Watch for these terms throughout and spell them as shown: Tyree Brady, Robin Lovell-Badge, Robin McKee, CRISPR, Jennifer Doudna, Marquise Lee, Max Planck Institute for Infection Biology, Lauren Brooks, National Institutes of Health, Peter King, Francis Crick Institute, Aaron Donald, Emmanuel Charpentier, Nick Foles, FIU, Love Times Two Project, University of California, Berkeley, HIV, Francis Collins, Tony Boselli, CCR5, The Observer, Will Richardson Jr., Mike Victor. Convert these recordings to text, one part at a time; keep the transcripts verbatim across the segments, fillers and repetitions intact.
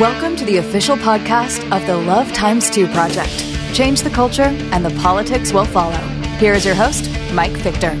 Welcome to the official podcast of the Love Times Two Project. Change the culture and the politics will follow. Here is your host, Mike Victor.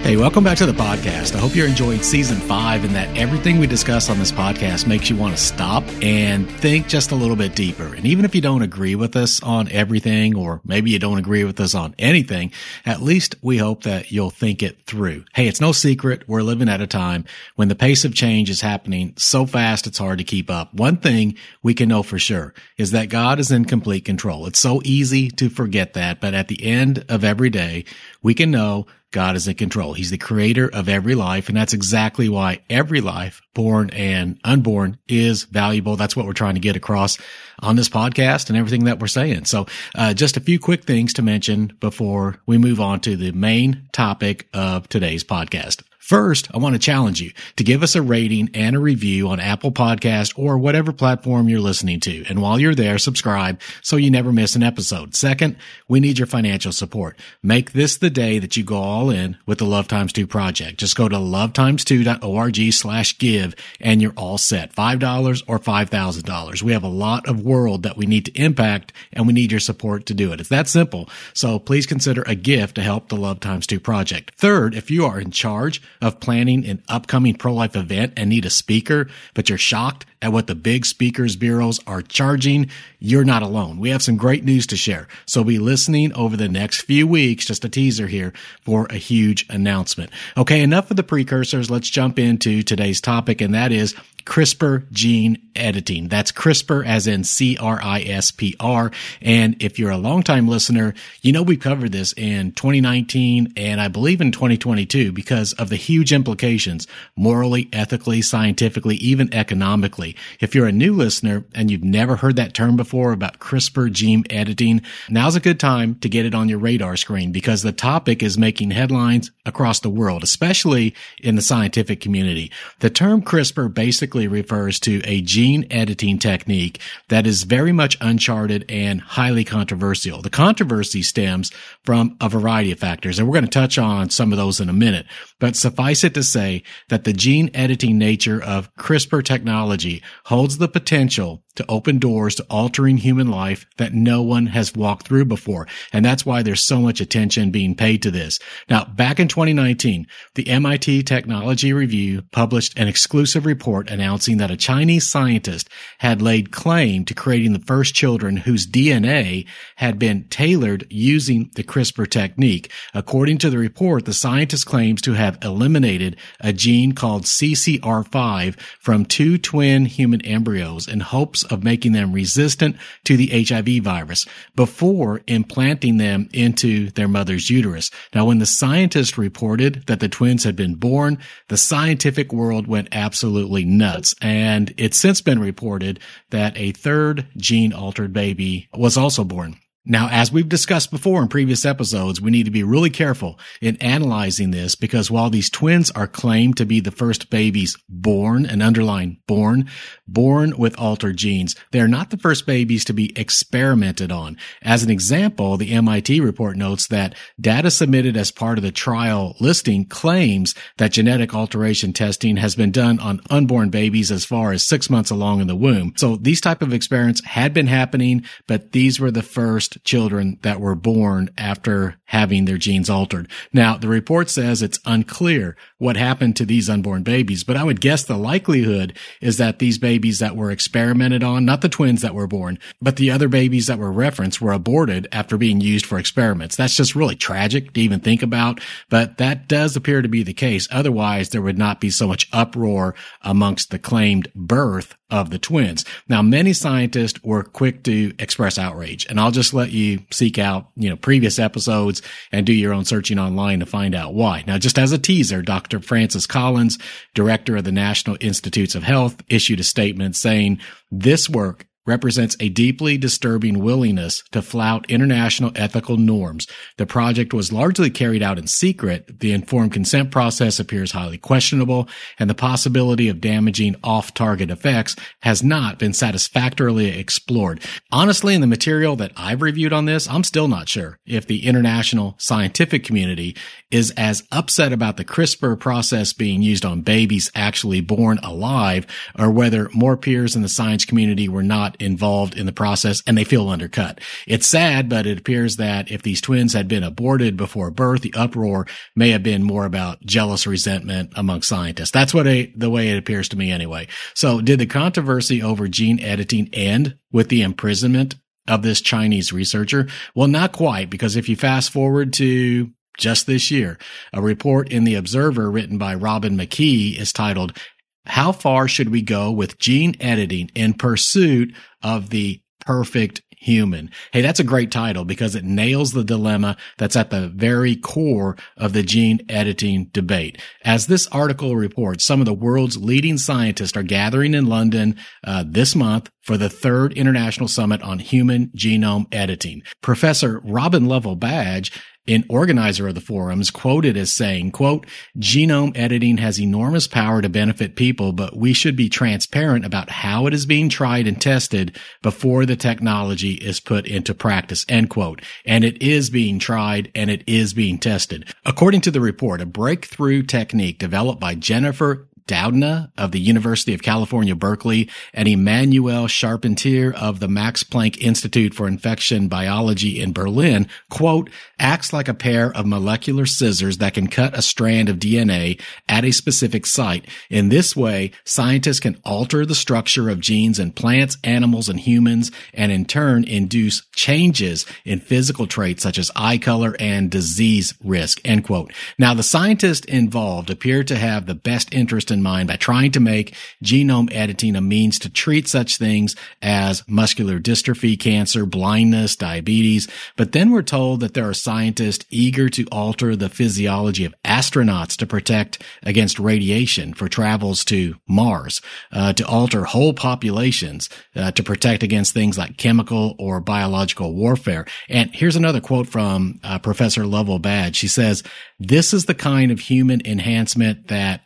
Hey, welcome back to the podcast. I hope you're enjoying season five and that everything we discuss on this podcast makes you want to stop and think just a little bit deeper. And even if you don't agree with us on everything, or maybe you don't agree with us on anything, at least we hope that you'll think it through. Hey, it's no secret we're living at a time when the pace of change is happening so fast it's hard to keep up. One thing we can know for sure is that God is in complete control. It's so easy to forget that, but at the end of every day, we can know God is in control. He's the creator of every life, and that's exactly why every life, born and unborn, is valuable. That's what we're trying to get across on this podcast and everything that we're saying. So uh, just a few quick things to mention before we move on to the main topic of today's podcast. First, I want to challenge you to give us a rating and a review on Apple Podcast or whatever platform you're listening to. And while you're there, subscribe so you never miss an episode. Second, we need your financial support. Make this the day that you go all in with the Love Times Two Project. Just go to lovetimes2.org slash give and you're all set. five dollars or five thousand dollars. We have a lot of world that we need to impact and we need your support to do it. It's that simple. So please consider a gift to help the Love Times Two Project. Third, if you are in charge of planning an upcoming pro-life event and need a speaker, but you're shocked at what the big speakers bureaus are charging, you're not alone. We have some great news to share. So be listening over the next few weeks, just a teaser here, for a huge announcement. Okay, enough of the precursors. Let's jump into today's topic, and that is CRISPR gene editing. That's CRISPR as in C R I S P R. And if you're a longtime listener, you know we've covered this in twenty nineteen and I believe in twenty twenty-two because of the huge implications morally, ethically, scientifically, even economically. If you're a new listener and you've never heard that term before about CRISPR gene editing, now's a good time to get it on your radar screen because the topic is making headlines across the world, especially in the scientific community. The term CRISPR basically refers to a gene editing technique that is very much uncharted and highly controversial. The controversy stems from a variety of factors, and we're going to touch on some of those in a minute. But suffice it to say that the gene editing nature of CRISPR technology holds the potential to open doors to altering human life that no one has walked through before. And that's why there's so much attention being paid to this. Now, back in twenty nineteen, the M I T Technology Review published an exclusive report announcing that a Chinese scientist had laid claim to creating the first children whose D N A had been tailored using the CRISPR technique. According to the report, the scientist claims to have eliminated a gene called C C R five from two twin human embryos in hopes of making them resistant to the H I V virus before implanting them into their mother's uterus. Now, when the scientist reported that the twins had been born, the scientific world went absolutely nuts. And it's since been reported that a third gene-altered baby was also born. Now, as we've discussed before in previous episodes, we need to be really careful in analyzing this because while these twins are claimed to be the first babies born, and underline born, born with altered genes, they are not the first babies to be experimented on. As an example, the M I T report notes that data submitted as part of the trial listing claims that genetic alteration testing has been done on unborn babies as far as six months along in the womb. So these type of experiments had been happening, but these were the first children that were born after having their genes altered. Now, the report says it's unclear what happened to these unborn babies, but I would guess the likelihood is that these babies that were experimented on, not the twins that were born, but the other babies that were referenced were aborted after being used for experiments. That's just really tragic to even think about, but that does appear to be the case. Otherwise, there would not be so much uproar amongst the claimed birth of the twins. Now, many scientists were quick to express outrage, and I'll just let you seek out, you know, previous episodes and do your own searching online to find out why. Now, just as a teaser, Doctor Francis Collins, director of the National Institutes of Health, issued a statement saying, "This work represents a deeply disturbing willingness to flout international ethical norms. The project was largely carried out in secret. The informed consent process appears highly questionable, and the possibility of damaging off-target effects has not been satisfactorily explored. Honestly, in the material that I've reviewed on this, I'm still not sure if the international scientific community is as upset about the CRISPR process being used on babies actually born alive, or whether more peers in the science community were not involved in the process and they feel undercut. It's sad, but it appears that if these twins had been aborted before birth, the uproar may have been more about jealous resentment among scientists. That's what I, the way it appears to me anyway. So did the controversy over gene editing end with the imprisonment of this Chinese researcher? Well, not quite, because if you fast forward to just this year, a report in The Observer written by Robin McKee is titled, "How Far Should We Go with Gene Editing in Pursuit of the Perfect Human?" Hey, that's a great title because it nails the dilemma that's at the very core of the gene editing debate. As this article reports, some of the world's leading scientists are gathering in London uh, this month for the third International Summit on Human Genome Editing. Professor Robin Lovell-Badge, an organizer of the forums, quoted as saying, quote, "Genome editing has enormous power to benefit people, but we should be transparent about how it is being tried and tested before the technology is put into practice," end quote. And it is being tried and it is being tested. According to the report, a breakthrough technique developed by Jennifer Doudna of the University of California, Berkeley, and Emmanuel Charpentier of the Max Planck Institute for Infection Biology in Berlin, quote, "acts like a pair of molecular scissors that can cut a strand of D N A at a specific site. In this way, scientists can alter the structure of genes in plants, animals, and humans, and in turn induce changes in physical traits such as eye color and disease risk," end quote. Now, the scientists involved appear to have the best interest in mind by trying to make genome editing a means to treat such things as muscular dystrophy, cancer, blindness, diabetes. But then we're told that there are scientists eager to alter the physiology of astronauts to protect against radiation for travels to Mars, uh, to alter whole populations, uh, to protect against things like chemical or biological warfare. And here's another quote from uh, Professor Lovell-Badge. She says, "This is the kind of human enhancement that,"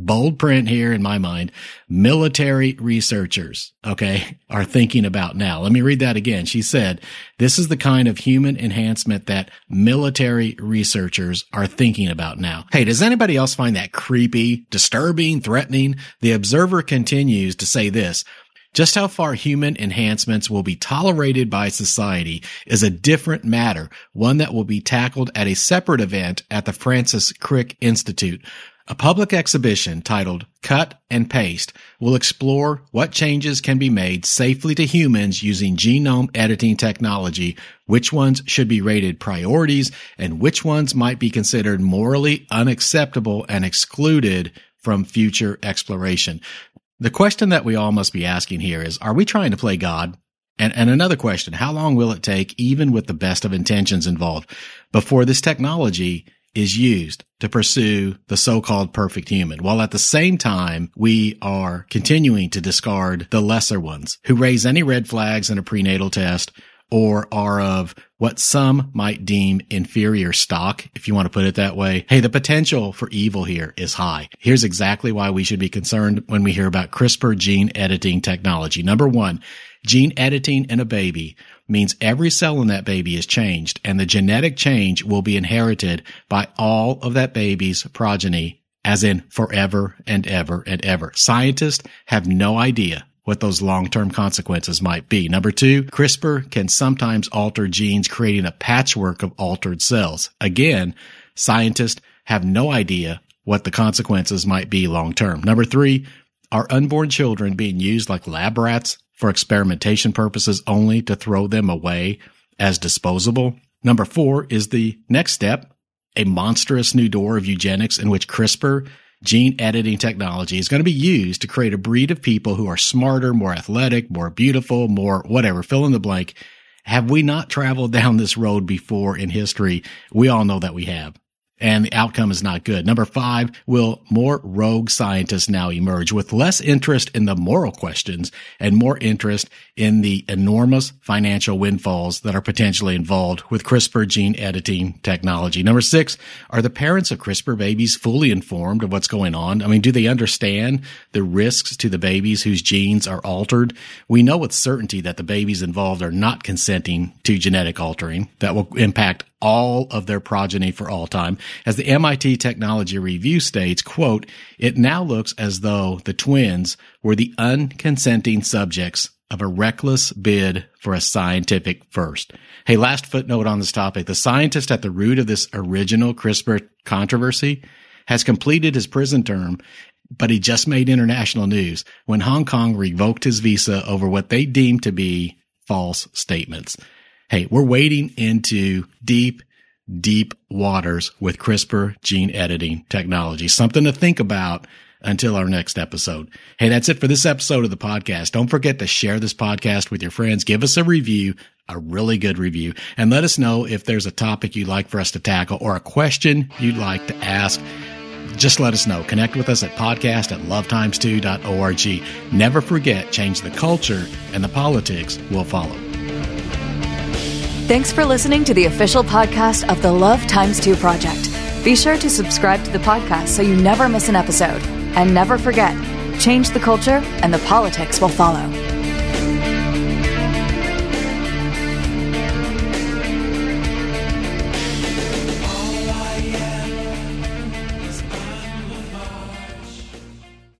bold print here in my mind, "military researchers, okay, are thinking about now." Let me read that again. She said, "This is the kind of human enhancement that military researchers are thinking about now." Hey, does anybody else find that creepy, disturbing, threatening? The Observer continues to say this, "Just how far human enhancements will be tolerated by society is a different matter, one that will be tackled at a separate event at the Francis Crick Institute. A public exhibition titled Cut and Paste will explore what changes can be made safely to humans using genome editing technology, which ones should be rated priorities, and which ones might be considered morally unacceptable and excluded from future exploration." The question that we all must be asking here is, are we trying to play God? And, and another question, how long will it take, even with the best of intentions involved, before this technology is used to pursue the so-called perfect human, while at the same time we are continuing to discard the lesser ones who raise any red flags in a prenatal test or are of what some might deem inferior stock, if you want to put it that way? Hey, the potential for evil here is high. Here's exactly why we should be concerned when we hear about CRISPR gene editing technology. Number one, gene editing in a baby means every cell in that baby is changed, and the genetic change will be inherited by all of that baby's progeny, as in forever and ever and ever. Scientists have no idea what those long-term consequences might be. Number two, CRISPR can sometimes alter genes, creating a patchwork of altered cells. Again, scientists have no idea what the consequences might be long-term. Number three, are unborn children being used like lab rats for experimentation purposes only to throw them away as disposable? Number four is the next step, a monstrous new door of eugenics in which CRISPR gene editing technology is going to be used to create a breed of people who are smarter, more athletic, more beautiful, more whatever, fill in the blank. Have we not traveled down this road before in history? We all know that we have. and the outcome is not good. Number five, will more rogue scientists now emerge with less interest in the moral questions and more interest in the enormous financial windfalls that are potentially involved with CRISPR gene editing technology? Number six, are the parents of CRISPR babies fully informed of what's going on? I mean, do they understand the risks to the babies whose genes are altered? We know with certainty that the babies involved are not consenting to genetic altering that will impact all of their progeny for all time. As the M I T Technology Review states, quote, "It now looks as though the twins were the unconsenting subjects of a reckless bid for a scientific first." Hey, last footnote on this topic. The scientist at the root of this original CRISPR controversy has completed his prison term, but he just made international news when Hong Kong revoked his visa over what they deemed to be false statements. Hey, we're wading into deep, deep waters with CRISPR gene editing technology. Something to think about until our next episode. Hey, that's it for this episode of the podcast. Don't forget to share this podcast with your friends. Give us a review, a really good review, and let us know if there's a topic you'd like for us to tackle or a question you'd like to ask. Just let us know. Connect with us at podcast at lovetimes two dot org. Never forget, change the culture and the politics will follow. Thanks for listening to the official podcast of the Love Times Two Project. Be sure to subscribe to the podcast so you never miss an episode. And never forget, change the culture and the politics will follow.